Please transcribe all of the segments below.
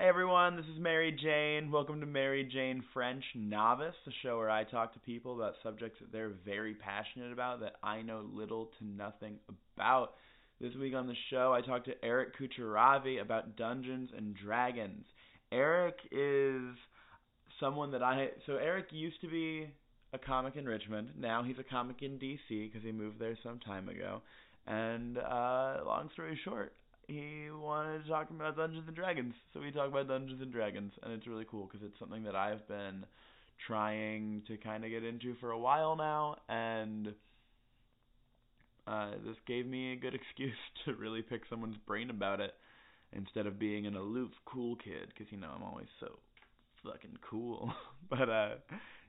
Hey everyone, this is Mary Jane. Welcome to Mary Jane French Novice, the show where I talk to people about subjects that they're very passionate about that I know little to nothing about. This week on the show, I talked to Eric Kucharavy about Dungeons and Dragons. Eric is someone that Eric used to be a comic in Richmond. Now he's a comic in D.C. because he moved there some time ago. And long story short, he wanted to talk about Dungeons and Dragons, so we talk about Dungeons and Dragons, and it's really cool because it's something that I've been trying to kind of get into for a while now, and this gave me a good excuse to really pick someone's brain about it instead of being an aloof cool kid, because, you know, I'm always so fucking cool. But,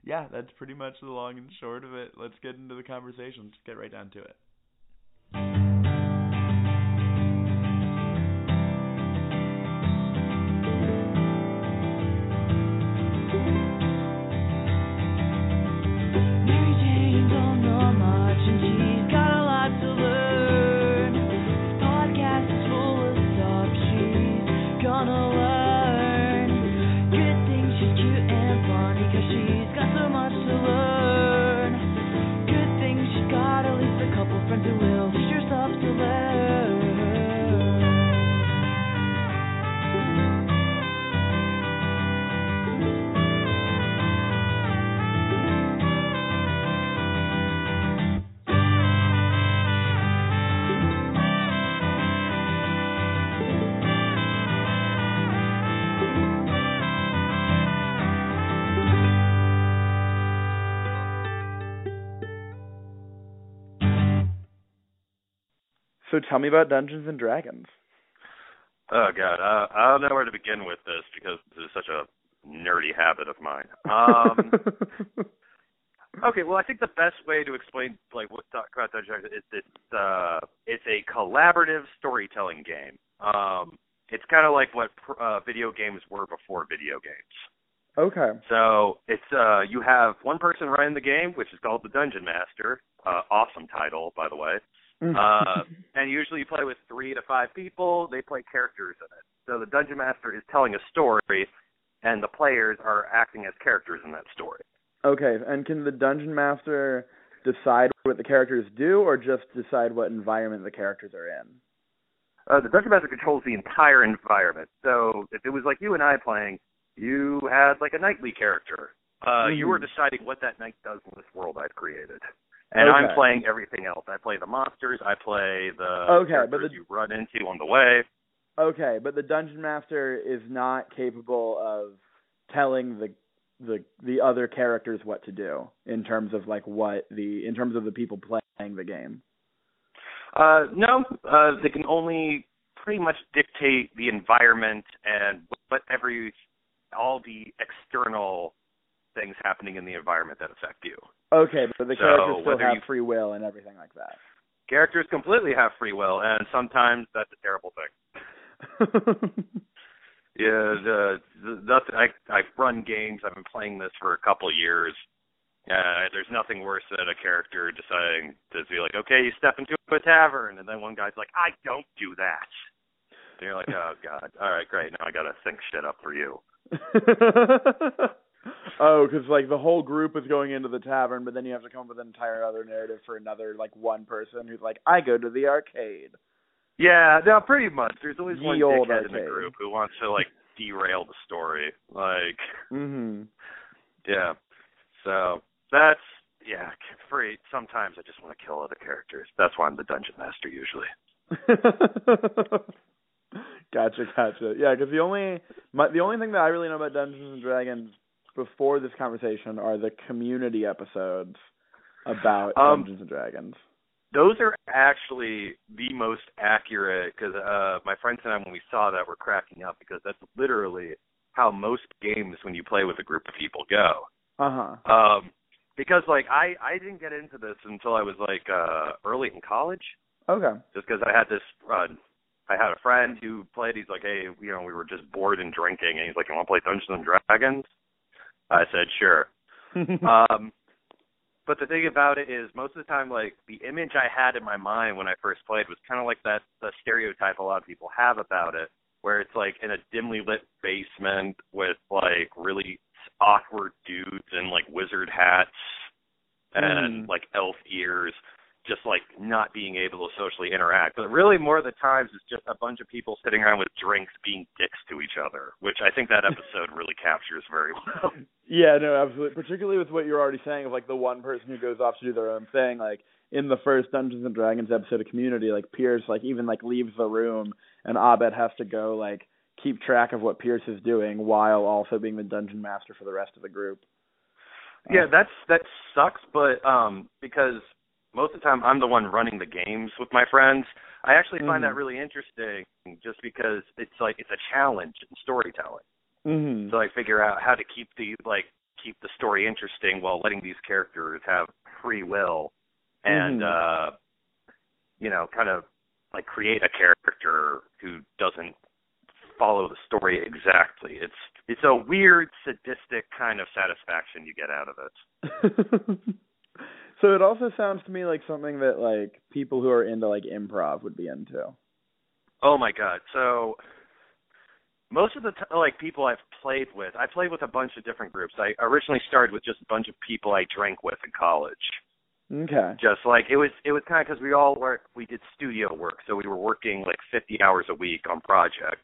yeah, that's pretty much the long and short of it. Let's get into the conversation. Let's get right down to it. So tell me about Dungeons and Dragons. Oh, God. I don't know where to begin with this because this is such a nerdy habit of mine. Okay, well, I think the best way to explain about Dungeons and Dragons is it's a collaborative storytelling game. It's kind of like what video games were before video games. Okay. So it's you have one person running the game, which is called the Dungeon Master. Awesome title, by the way. And usually you play with 3 to 5 people. They play characters in it. So the Dungeon Master is telling a story, and the players are acting as characters in that story. Okay, and can the Dungeon Master decide what the characters do, or just decide what environment the characters are in? The Dungeon Master controls the entire environment. So if it was like you and I playing, you had like a knightly character. You were deciding what that knight does in this world I've created. And okay. I'm playing everything else. I play the monsters. I play the characters you run into on the way. Okay, but the Dungeon Master is not capable of telling the other characters what to do in terms of the people playing the game. No, they can only pretty much dictate the environment and all the external things happening in the environment that affect you. Okay, but the characters still have free will and everything like that. Characters completely have free will, and sometimes that's a terrible thing. Yeah, I run games. I've been playing this for a couple of years. There's nothing worse than a character deciding to be like, okay, you step into a tavern, and then one guy's like, I don't do that. And you're like, oh, God, all right, great, now I got to sync shit up for you. Oh, because, the whole group is going into the tavern, but then you have to come up with an entire other narrative for another, one person who's like, I go to the arcade. Yeah, no, pretty much. There's always one dickhead in the group who wants to, derail the story. Mm-hmm. Yeah. So, sometimes I just want to kill other characters. That's why I'm the Dungeon Master, usually. Gotcha. Yeah, because the only thing that I really know about Dungeons and Dragons before this conversation are the Community episodes about Dungeons and Dragons. Those are actually the most accurate, because my friends and I, when we saw that, were cracking up, because that's literally how most games, when you play with a group of people, go. Uh-huh. Because, I didn't get into this until I was, early in college. Okay. Just because I had this I had a friend who played. He's like, hey, you know, we were just bored and drinking. And he's like, you want to play Dungeons and Dragons? I said, sure. But the thing about it is most of the time, the image I had in my mind when I first played was kind of the stereotype a lot of people have about it, where it's like in a dimly lit basement with like really awkward dudes in like wizard hats and like elf ears, just like not being able to socially interact. But really more of the times it's just a bunch of people sitting around with drinks being dicks to each other, which I think that episode really captures very well. Yeah, no, absolutely. Particularly with what you're already saying of like the one person who goes off to do their own thing. Like in the first Dungeons and Dragons episode of Community, like Pierce like even like leaves the room and Abed has to go like keep track of what Pierce is doing while also being the Dungeon Master for the rest of the group. Yeah, that sucks, but because most of the time I'm the one running the games with my friends, I actually find that really interesting just because it's like it's a challenge in storytelling. So I figure out how to keep the story interesting while letting these characters have free will and you know, kind of like create a character who doesn't follow the story exactly. It's a weird, sadistic kind of satisfaction you get out of it. So it also sounds to me like something that like people who are into like improv would be into. Oh my God. So most of the people I've played with a bunch of different groups. I originally started with just a bunch of people I drank with in college. Okay. Just like it was kind of because we did studio work, so we were working like 50 hours a week on projects.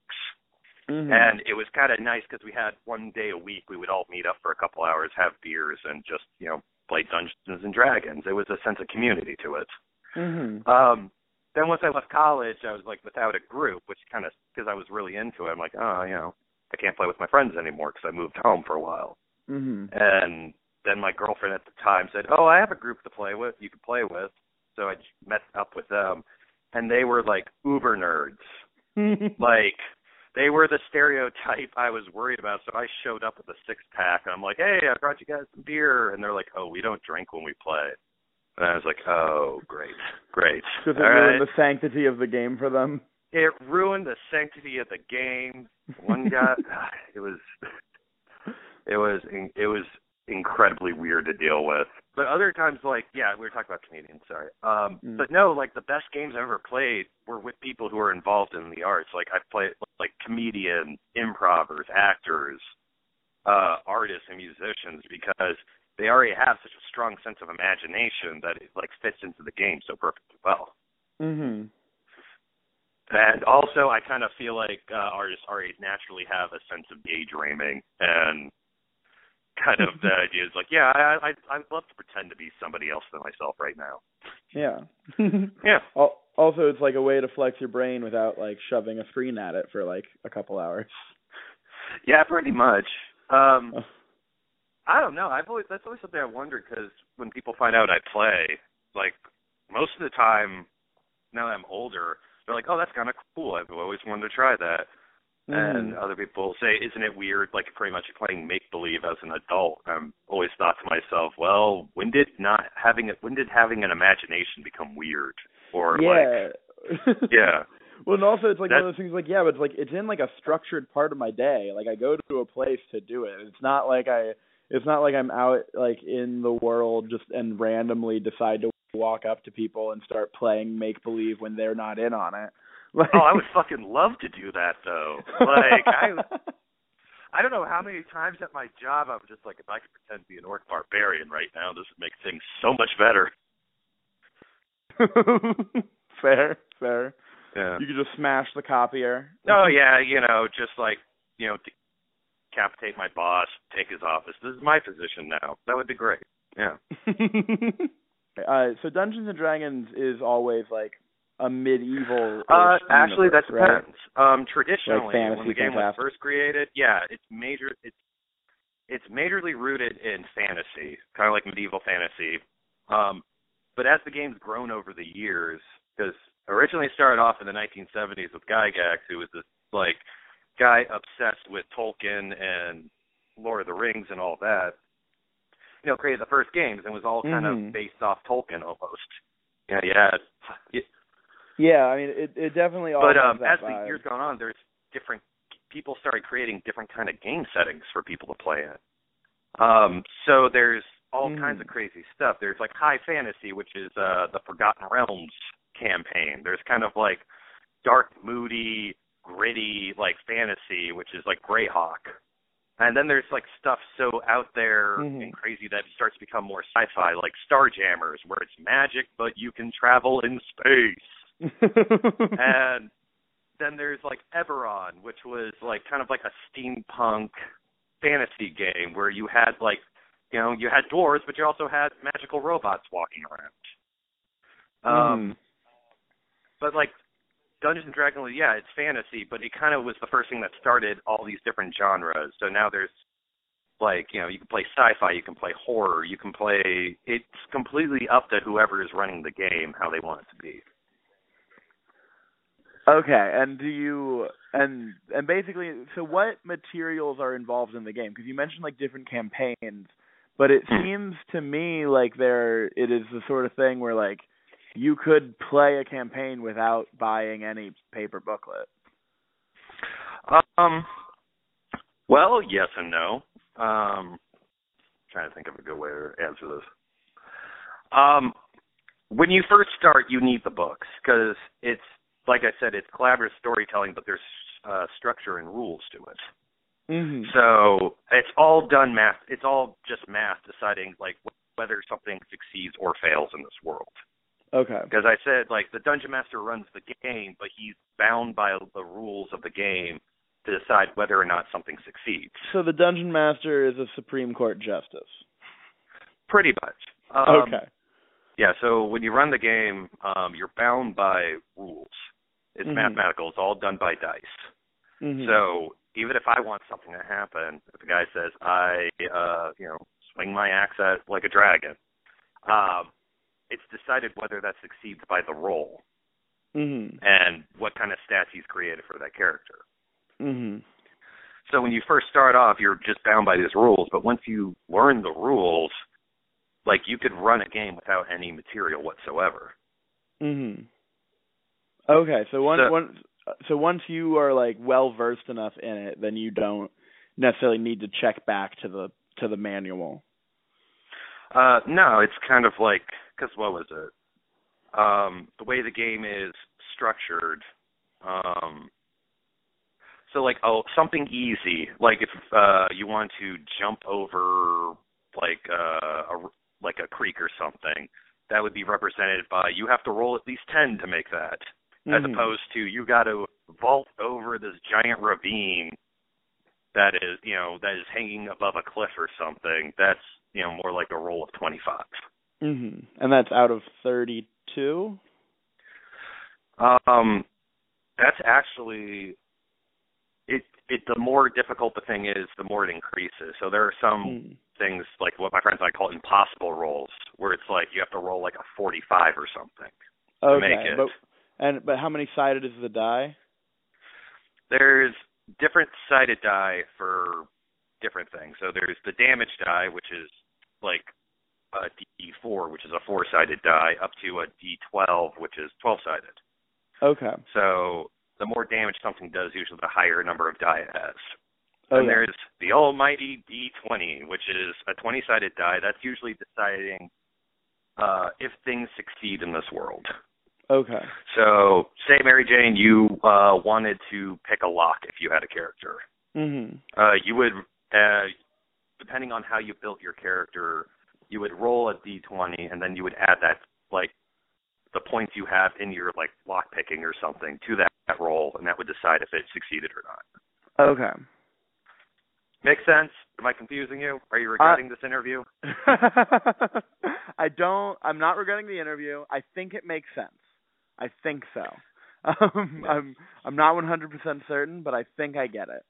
And it was kind of nice because we had one day a week we would all meet up for a couple hours, have beers, and just, you know, play Dungeons and Dragons. It was a sense of community to it. Then once I left college, I was like without a group, which kind of, because I was really into it, I'm like, oh, you know, I can't play with my friends anymore because I moved home for a while. And then my girlfriend at the time said, oh, I have a group to play with, you can play with. So I met up with them, and they were like uber nerds. They were the stereotype I was worried about, so I showed up with a six-pack, and I'm like, hey, I brought you guys some beer. And they're like, oh, we don't drink when we play. And I was like, oh, great. Because it ruined the sanctity of the game for them? It ruined the sanctity of the game. One guy, it was incredibly weird to deal with. But other times, we were talking about Canadians, sorry. But no, the best games I've ever played were with people who are involved in the arts. Like, I've played, comedians, improvers, actors, artists, and musicians, because they already have such a strong sense of imagination that it, fits into the game so perfectly well. And also, I kind of feel like artists already naturally have a sense of gay dreaming, and kind of the idea is I'd love to pretend to be somebody else than myself right now. Yeah. Yeah. Also, it's a way to flex your brain without shoving a screen at it for a couple hours. Yeah, pretty much. I don't know. That's always something I wondered, because when people find out I play, most of the time now that I'm older, they're like, oh, that's kind of cool. I've always wanted to try that. And other people say, isn't it weird, pretty much playing make-believe as an adult? I've always thought to myself, well, when did having an imagination become weird? Or, yeah. Well, and also, it's one of those things, but it's in, a structured part of my day. I go to a place to do it. It's not like I'm out, in the world just and randomly decide to walk up to people and start playing make-believe when they're not in on it. Oh, I would fucking love to do that, though. I don't know how many times at my job I'm just if I could pretend to be an orc barbarian right now, this would make things so much better. Fair. Yeah. You could just smash the copier. Oh, yeah, decapitate my boss, take his office. This is my position now. That would be great. Yeah. So Dungeons & Dragons is always, a medieval. Actually, that depends. Right? Traditionally, when the game was first created, it's majorly rooted in fantasy, kind of like medieval fantasy. But as the game's grown over the years, because originally it started off in the 1970s with Gygax, who was this guy obsessed with Tolkien and Lord of the Rings and all that. You know, created the first games and was all kind of based off Tolkien almost. Yeah, I mean, it definitely all. But as the years gone on, there's different people started creating different kind of game settings for people to play in. So there's all kinds of crazy stuff. There's high fantasy, which is the Forgotten Realms campaign. There's kind of dark, moody, gritty, like, fantasy, which is, like, Greyhawk. And then there's, like, stuff so out there and crazy that it starts to become more sci-fi, like Star Jammers, where it's magic, but you can travel in space. And then there's, like, Eberron, which was, like, kind of like a steampunk fantasy game where you had, like, you know, you had dwarves, but you also had magical robots walking around. But, like, Dungeons and Dragons, yeah, it's fantasy, but it kind of was the first thing that started all these different genres. So now there's, like, you know, you can play sci-fi, you can play horror, you can play... It's completely up to whoever is running the game, how they want it to be. Okay, and do you... And basically, so what materials are involved in the game? Because you mentioned, like, different campaigns, but it seems to me like it is the sort of thing where, like, you could play a campaign without buying any paper booklet. Well, yes and no. Trying to think of a good way to answer this. When you first start, you need the books because it's, like I said, it's collaborative storytelling, but there's structure and rules to it. So it's all done math. It's all just math deciding like whether something succeeds or fails in this world. Okay. Because I said, like, the Dungeon Master runs the game, but he's bound by the rules of the game to decide whether or not something succeeds. So the Dungeon Master is a Supreme Court justice. Pretty much. Okay. Yeah, so when you run the game, you're bound by rules. It's mathematical. It's all done by dice. So even if I want something to happen, if the guy says, I swing my axe at, like, a dragon, it's decided whether that succeeds by the role and what kind of stats he's created for that character. So when you first start off, you're just bound by these rules, but once you learn the rules, like, you could run a game without any material whatsoever. Okay, so once you are, like, well-versed enough in it, then you don't necessarily need to check back to the manual. No, it's kind of like... Because what was it? The way the game is structured. So, like, something easy. Like, if you want to jump over, like, a creek or something, that would be represented by you have to roll at least 10 to make that, as opposed to you got to vault over this giant ravine that is, you know, that is hanging above a cliff or something. That's, you know, more like a roll of 25. And that's out of 32? That's actually... The more difficult the thing is, the more it increases. So there are some things, like what my friends and I call impossible rolls, where it's like you have to roll like a 45 or something to make it. But how many sided is the die? There's different sided die for different things. So there's the damage die, which is like... a D4, which is a 4-sided die, up to a D12, which is 12-sided. Okay. So the more damage something does, usually the higher number of die it has. Oh, and there's the almighty D20, which is a 20-sided die. That's usually deciding if things succeed in this world. Okay. So, say, Mary Jane, you wanted to pick a lock if you had a character. You would, depending on how you built your character... you would roll a D20, and then you would add that, like, the points you have in your, like, lockpicking or something to that roll, and that would decide if it succeeded or not. Okay. Makes sense? Am I confusing you? Are you regretting this interview? I'm not regretting the interview. I think it makes sense. I think so. I'm not 100% certain, but I think I get it.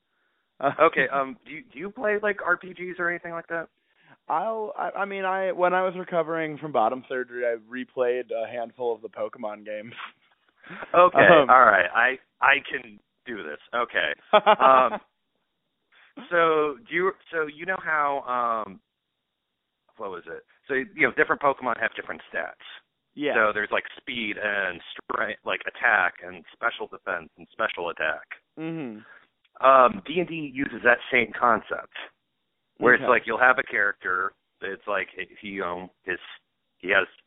Okay, do you play, like, RPGs or anything like that? When I was recovering from bottom surgery, I replayed a handful of the Pokemon games. Okay, all right. I can do this. Okay. So you know how what was it? So, you know, different Pokemon have different stats. Yeah. So there's like speed and strength, like attack and special defense and special attack. D&D uses that same concept. Where it's like you'll have a character. It's like he has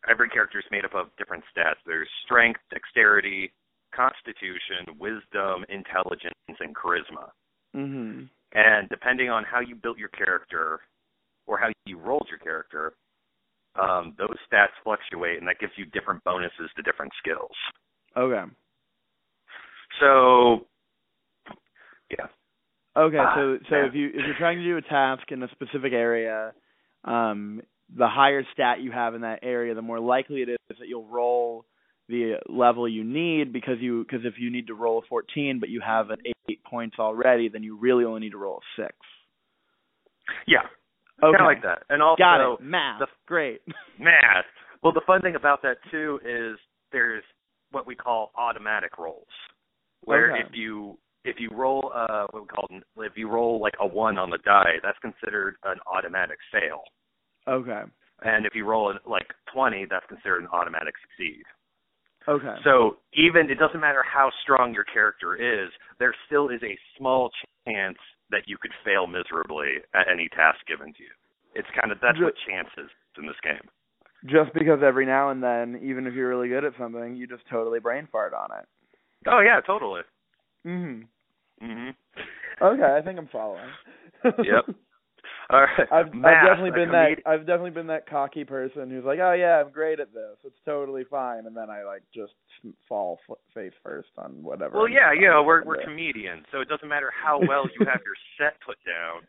every character is made up of different stats. There's strength, dexterity, constitution, wisdom, intelligence, and charisma. Mm-hmm. And depending on how you built your character or how you rolled your character, those stats fluctuate, and that gives you different bonuses to different skills. Okay. So, yeah. Okay, so yeah. if you're trying to do a task in a specific area, the higher stat you have in that area, the more likely it is that you'll roll the level you need, because if you need to roll a 14 but you have an 8 points already, then you really only need to roll a 6. Yeah. Okay. Kind of like that. And also, got it. Math. Great. Math. Well, the fun thing about that, too, is there's what we call automatic rolls, where okay. if you roll like a 1 on the die, that's considered an automatic fail. Okay. And if you roll like 20, that's considered an automatic succeed. Okay. So even it doesn't matter how strong your character is, there still is a small chance that you could fail miserably at any task given to you. It's kind of that's what chance is in this game. Just because every now and then, even if you're really good at something, you just totally brain fart on it. Oh yeah, totally. Mm-hmm. Mm-hmm. Okay, I think I'm following. Yep. All right. I've definitely been that cocky person who's like, oh yeah, I'm great at this. It's totally fine, and then I like just fall face first on whatever. Well, yeah, you know, we're comedians, so it doesn't matter how well you have your set put down,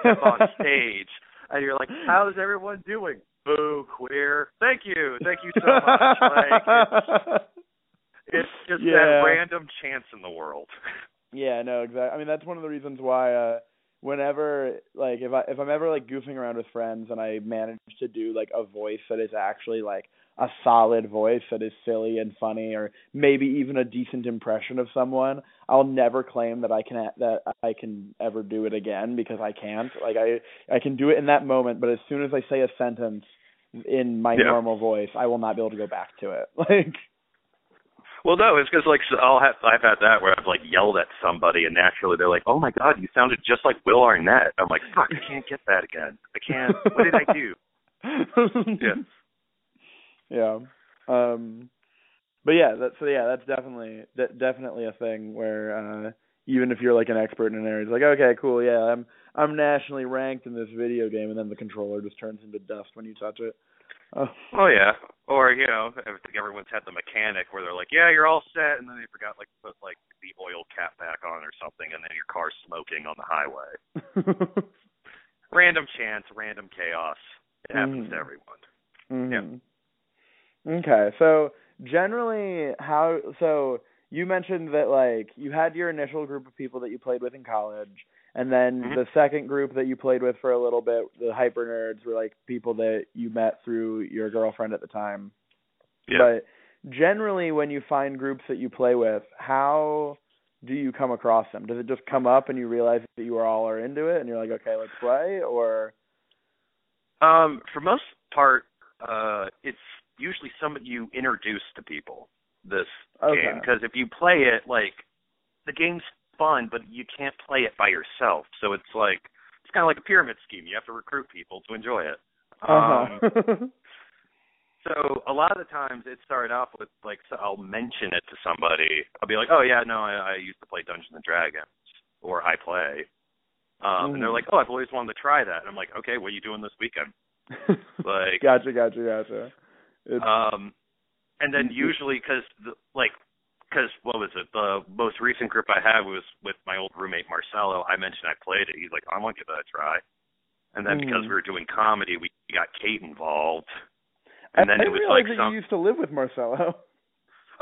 step on stage, and you're like, how's everyone doing? Boo, queer. Thank you so much. Like, it's just that random chance in the world. Yeah, no, exactly. I mean, that's one of the reasons why. Whenever, like, if I'm ever, like, goofing around with friends and I manage to do, like, a voice that is actually, like, a solid voice that is silly and funny or maybe even a decent impression of someone, I'll never claim that I can ever do it again because I can't. Like, I can do it in that moment, but as soon as I say a sentence in my normal voice, I will not be able to go back to it. Like... Well, no, it's because, like, I've had that where I've, like, yelled at somebody, and naturally they're like, oh, my God, you sounded just like Will Arnett. I'm like, fuck, I can't get that again. I can't. What did I do? Yeah. Yeah. But, yeah, that's definitely a thing where even if you're, like, an expert in an area, it's like, okay, cool, yeah, I'm nationally ranked in this video game, and then the controller just turns into dust when you touch it. Oh yeah, or you know, I think everyone's had the mechanic where they're like, "Yeah, you're all set," and then they forgot like to put like the oil cap back on or something, and then your car's smoking on the highway. Random chance, random chaos. It happens to everyone. Mm-hmm. Yeah. Okay, so generally, so you mentioned that like you had your initial group of people that you played with in college. And then the second group that you played with for a little bit, the hyper nerds, were like people that you met through your girlfriend at the time. Yeah. But generally when you find groups that you play with, how do you come across them? Does it just come up and you realize that you all are into it and you're like, okay, let's play? Or for most part, it's usually somebody you introduce to people, this game. Because if you play it, like the game's fun, but you can't play it by yourself. So it's like it's kind of like a pyramid scheme. You have to recruit people to enjoy it. So a lot of the times it started off with like so I'll mention it to somebody. I'll be like, oh yeah, no, I used to play Dungeons and Dragons, or I play. And they're like, oh, I've always wanted to try that. And I'm like, okay, what are you doing this weekend? Like, gotcha. And then usually because what was it? The most recent group I had was with my old roommate Marcelo. I mentioned I played it. He's like, I want to give that a try. And then because we were doing comedy, we got Kate involved. And then it was like you used to live with Marcelo.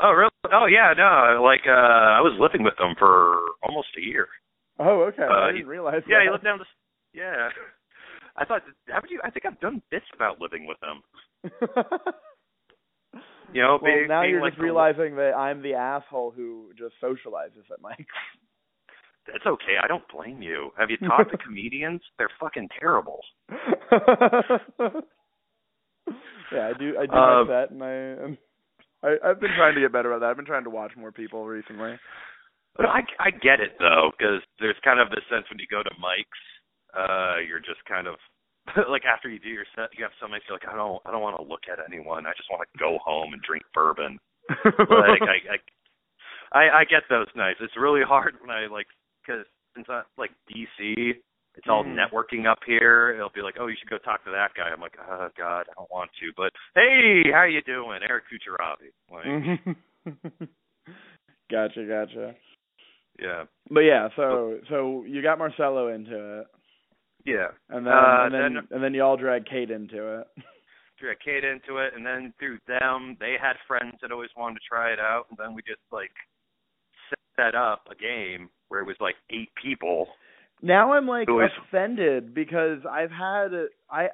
Oh really? Oh yeah, no. Like I was living with him for almost a year. Oh okay. I didn't realize. Yeah, that. He lived down the. Yeah. I thought. Haven't you? I think I've done bits about living with him. You know, well, now you're like just realizing that I'm the asshole who just socializes at Mike's. That's okay. I don't blame you. Have you talked to comedians? They're fucking terrible. Yeah, I do like that, and I've been trying to get better at that. I've been trying to watch more people recently. But I get it though, because there's kind of this sense when you go to Mike's, you're just kind of. Like after you do your set, you have somebody feel like I don't want to look at anyone. I just want to go home and drink bourbon. Like I I get those nights. It's really hard when I like, because since I like DC, it's all networking up here. It'll be like, oh, you should go talk to that guy. I'm like, oh God, I don't want to. But hey, how you doing, Eric Kucharavy? Like, gotcha. Yeah. But yeah, so you got Marcelo into it. Yeah. And then you all dragged Kate into it. And then through them, they had friends that always wanted to try it out, and then we just like set up a game where it was like 8 people. Now I'm like offended because I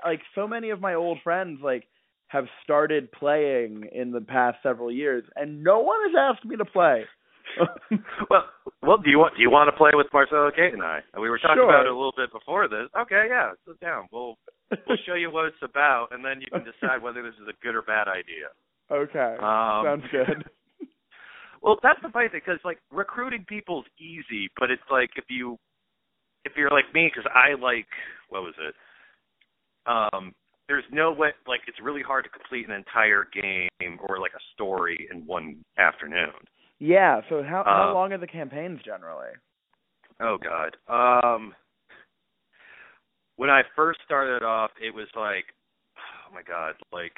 like so many of my old friends like have started playing in the past several years, and no one has asked me to play. Well, do you want to play with Marcelo, Kate, and I? We were talking about it a little bit before this. Okay, yeah, sit down. We'll show you what it's about, and then you can decide whether this is a good or bad idea. Okay, sounds good. Well, that's the funny thing, because like recruiting people's easy, but it's like if you're like me, because I like what was it? There's no way. Like it's really hard to complete an entire game or like a story in one afternoon. Yeah, so how long are the campaigns generally? Oh, God. When I first started off, it was like, oh, my God, like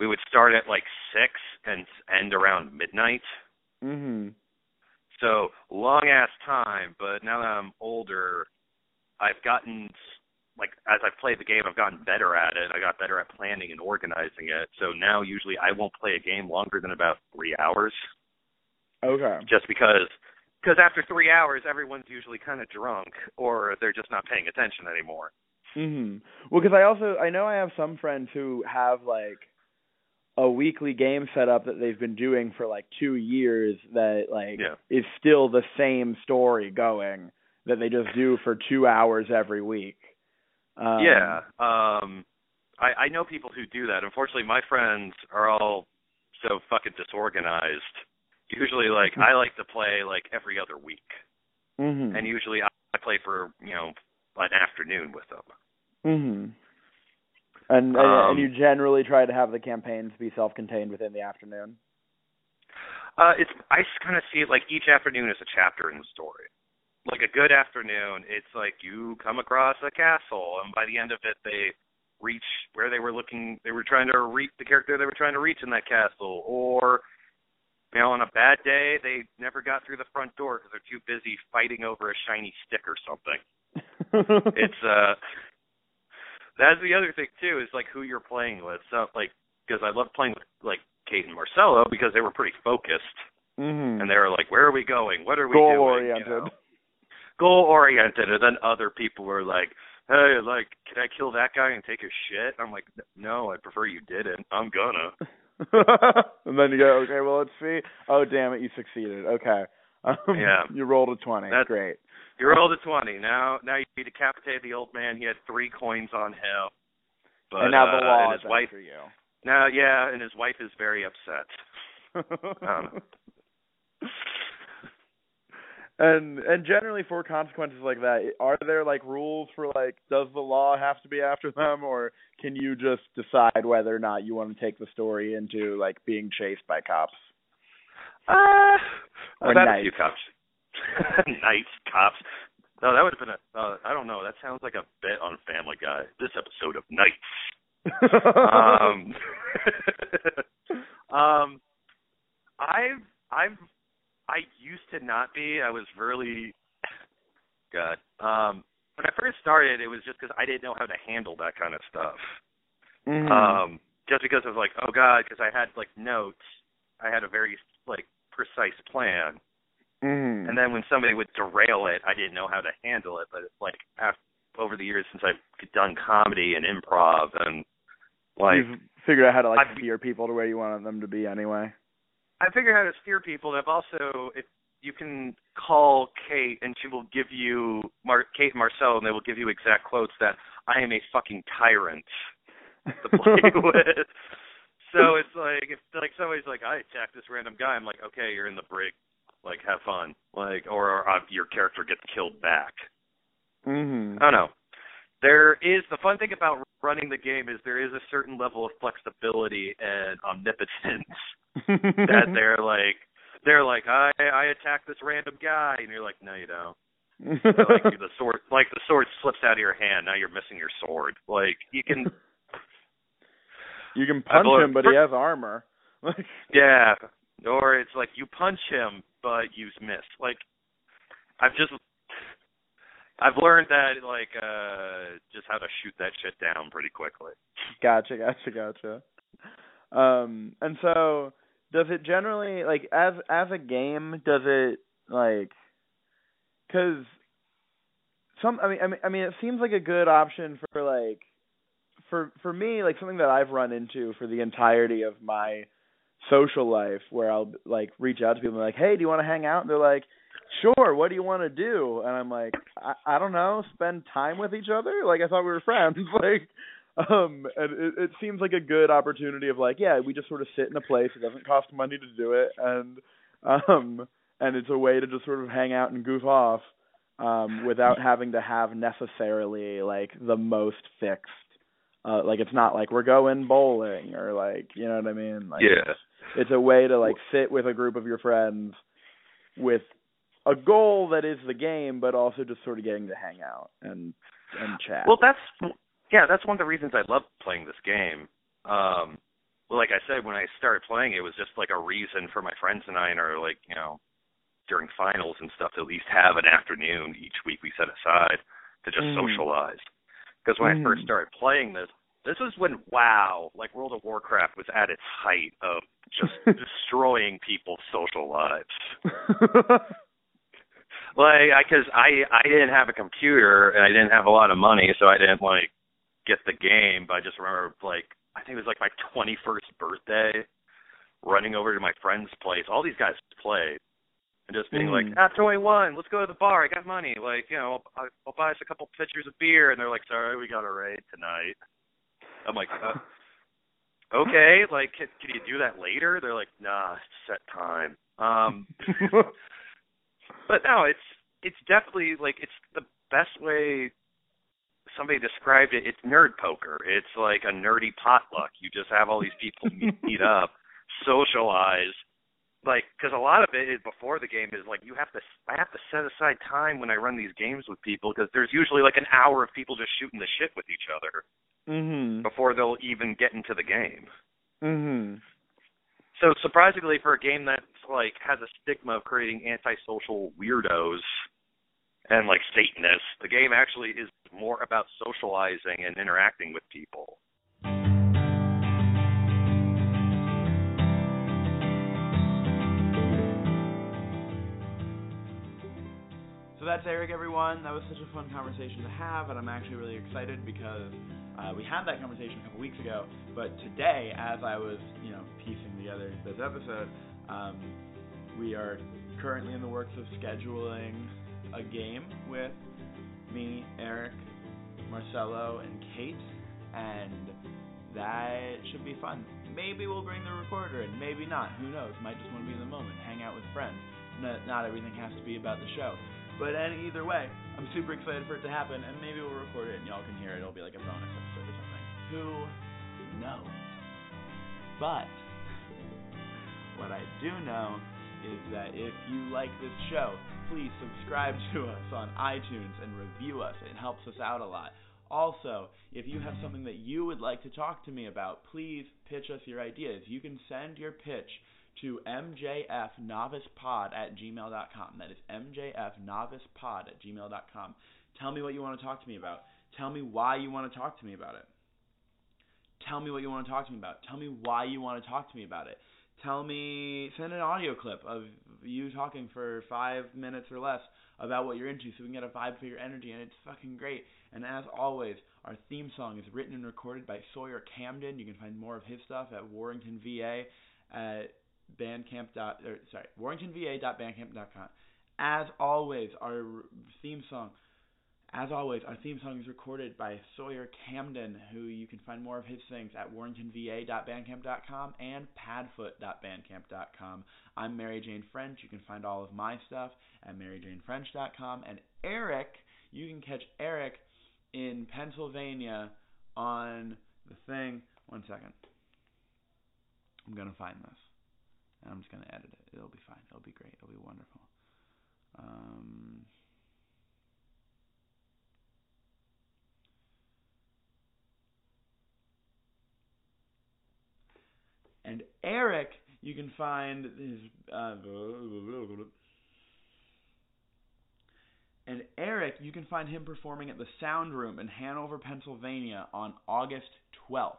we would start at like 6 and end around midnight. Mm-hmm. So long-ass time, but now that I'm older, I've gotten, like, as I've played the game, I've gotten better at it. I got better at planning and organizing it. So now usually I won't play a game longer than about 3 hours. Okay. Just because after 3 hours, everyone's usually kind of drunk or they're just not paying attention anymore. Mm-hmm. Well, because I know I have some friends who have, like, a weekly game set up that they've been doing for, like, 2 years that, like, is still the same story going that they just do for 2 hours every week. I know people who do that. Unfortunately, my friends are all so fucking disorganized. Usually, like, I like to play, like, every other week. Mm-hmm. And usually I play for, you know, an afternoon with them. Mm-hmm. And you generally try to have the campaigns be self-contained within the afternoon? I kind of see it, like, each afternoon is a chapter in the story. Like a good afternoon, it's like you come across a castle, and by the end of it, they reach where they were looking. They were trying to reach the character they were trying to reach in that castle, or you know, on a bad day, they never got through the front door because they're too busy fighting over a shiny stick or something. That's the other thing too is like who you're playing with. So like because I love playing with like Kate and Marcelo because they were pretty focused, mm-hmm. and they were like, where are we going? What are we doing? Goal-oriented. You know? Goal-oriented, and then other people were like, hey, like, can I kill that guy and take his shit? I'm like, no, I prefer you didn't. I'm gonna. And then you go, okay, well, let's see. Oh, damn it, you succeeded. Okay. Yeah. You rolled a 20. That's great. You rolled a 20. Now you decapitated the old man. He had 3 coins on him. But, and now the law is after you. Now, yeah, and his wife is very upset. I don't know. And generally for consequences like that, are there like rules for like does the law have to be after them, or can you just decide whether or not you want to take the story into like being chased by cops? I've had a few cops. Knights, cops. No, that would have been I don't know. That sounds like a bit on Family Guy. This episode of Knights. I used to not be. I was really good. When I first started, it was just because I didn't know how to handle that kind of stuff. Mm-hmm. Just because I was like, oh, God, because I had, like, notes. I had a very, like, precise plan. Mm-hmm. And then when somebody would derail it, I didn't know how to handle it. But, like, over the years since I've done comedy and improv and, like... You've figured out how to, like, steer people to where you wanted them to be anyway. I figured out how to steer people. And I've also, if you can call Kate and she will give you, Kate and Marcelo, and they will give you exact quotes that I am a fucking tyrant to play with. So it's like, if like somebody's like, I attacked this random guy, I'm like, okay, you're in the brig. Like, have fun. Like, or your character gets killed back. Mm-hmm. I don't know. There is, the fun thing about running the game is there is a certain level of flexibility and omnipotence that they're like, they're like, I attack this random guy, and you're like, no, you don't. So, like the sword slips out of your hand. Now you're missing your sword. Like you can punch him, but he has armor. Yeah, or it's like you punch him, but you miss. Like I've learned that just how to shoot that shit down pretty quickly. Gotcha. And so does it generally, like, as a game, does it, like, because I mean, it seems like a good option for, like, for me, like, something that I've run into for the entirety of my social life, where I'll, like, reach out to people and be like, hey, do you want to hang out? And they're like, sure, what do you want to do? And I'm like, I don't know, spend time with each other? Like, I thought we were friends. Like, and it seems like a good opportunity of, like, yeah, we just sort of sit in a place. It doesn't cost money to do it. And it's a way to just sort of hang out and goof off, without having to have necessarily, like, the most fixed, like, it's not like we're going bowling or, like, you know what I mean? Like, yeah. It's a way to, like, sit with a group of your friends with a goal that is the game, but also just sort of getting to hang out and chat. Well, that's one of the reasons I love playing this game. Like I said, when I started playing, it was just like a reason for my friends and I, and our, like, you know, during finals and stuff, to at least have an afternoon each week we set aside to just socialize. Because when I first started playing this was when WoW, like World of Warcraft, was at its height of just destroying people's social lives. Like, because I didn't have a computer and I didn't have a lot of money, so I didn't, like, get the game. But I just remember, like, I think it was, like, my 21st birthday, running over to my friend's place. All these guys played. And just being like, after I won, let's go to the bar. I got money. Like, you know, I'll buy us a couple pitchers of beer. And they're like, sorry, we got a raid tonight. I'm like, okay, like, can you do that later? They're like, nah, it's set time. But no, it's definitely, like, it's the best way somebody described it. It's nerd poker. It's like a nerdy potluck. You just have all these people meet up, socialize. Like, because a lot of it is before the game is, like, I have to set aside time when I run these games with people, because there's usually, like, an hour of people just shooting the shit with each other before they'll even get into the game. So surprisingly, for a game that's, like, has a stigma of creating antisocial weirdos and, like, Satanists, the game actually is more about socializing and interacting with people. That's Eric, everyone. That was such a fun conversation to have, and I'm actually really excited because we had that conversation a couple weeks ago, but today, as I was, you know, piecing together this episode, we are currently in the works of scheduling a game with me, Eric, Marcelo, and Kate, and that should be fun. Maybe we'll bring the recorder in, maybe not, who knows, might just want to be in the moment, hang out with friends. Not everything has to be about the show. But either way, I'm super excited for it to happen, and maybe we'll record it and y'all can hear it. It'll be like a bonus episode or something. Who knows? But what I do know is that if you like this show, please subscribe to us on iTunes and review us. It helps us out a lot. Also, if you have something that you would like to talk to me about, please pitch us your ideas. You can send your pitch to mjfnovicepod@gmail.com. That is mjfnovicepod@gmail.com. Tell me what you want to talk to me about. Tell me why you want to talk to me about it. Tell me what you want to talk to me about. Tell me why you want to talk to me about it. Tell me, send an audio clip of you talking for 5 minutes or less about what you're into, so we can get a vibe for your energy, and it's fucking great. And as always, our theme song is written and recorded by Sawyer Camden. You can find more of his stuff at Warrington VA at warringtonva.bandcamp.com. As always, our theme song is recorded by Sawyer Camden, who you can find more of his things at warringtonva.bandcamp.com and padfoot.bandcamp.com. I'm Mary Jane French. You can find all of my stuff at maryjanefrench.com. And Eric, you can catch Eric in Pennsylvania on the thing. One second. I'm going to find this. and I'm just going to edit it. It'll be fine. It'll be great. It'll be wonderful. And Eric, you can find his... And Eric, you can find him performing at the Sound Room in Hanover, Pennsylvania on August 12th.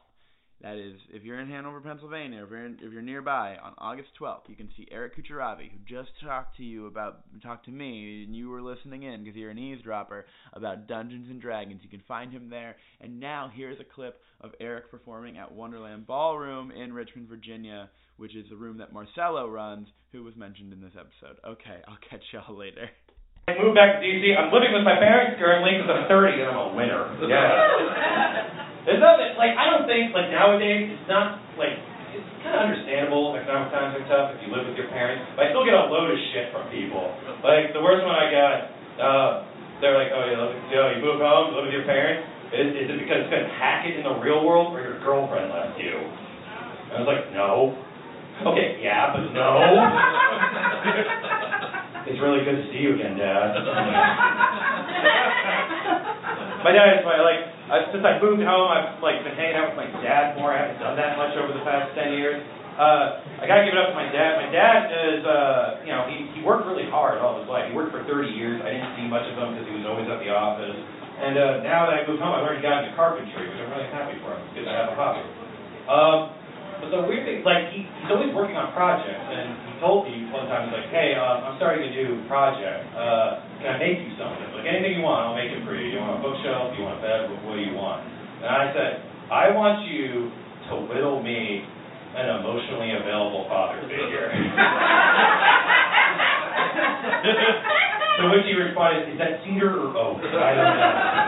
That is, if you're in Hanover, Pennsylvania, if you're nearby, on August 12th, you can see Eric Kucharavy, who just talked to me, and you were listening in because you're an eavesdropper, about Dungeons and Dragons. You can find him there. And now here's a clip of Eric performing at Wonderland Ballroom in Richmond, Virginia, which is the room that Marcelo runs, who was mentioned in this episode. Okay, I'll catch y'all later. I moved back to D.C. I'm living with my parents currently because I'm 30 and I'm a winner. Yeah. There's nothing, like, I don't think, like, nowadays, it's not, like, it's kind of understandable. Economic times are tough if you live with your parents. But I still get a load of shit from people. Like, the worst one I got, they're like, oh, you move home, live with your parents. Is it because it's been hacked in the real world or your girlfriend left you? And I was like, no. Okay, yeah, but no. It's really good to see you again, Dad. My dad is my, like, since I moved home, I've, like, been hanging out with my dad more. I haven't done that much over the past 10 years. I gotta give it up to my dad. My dad is, you know, he worked really hard all his life. He worked for 30 years. I didn't see much of him because he was always at the office. And now that I moved home, I've already gotten into carpentry, which I'm really happy for him because I have a hobby. But the weird thing, like, he's always working on projects, and he told me one time, he's like, hey, I'm starting a new project, can I make you something? Like, anything you want, I'll make it for you. You want a bookshelf, you want a bed, what do you want? And I said, I want you to whittle me an emotionally available father figure. To which he responded, is that cedar or oak? I don't know.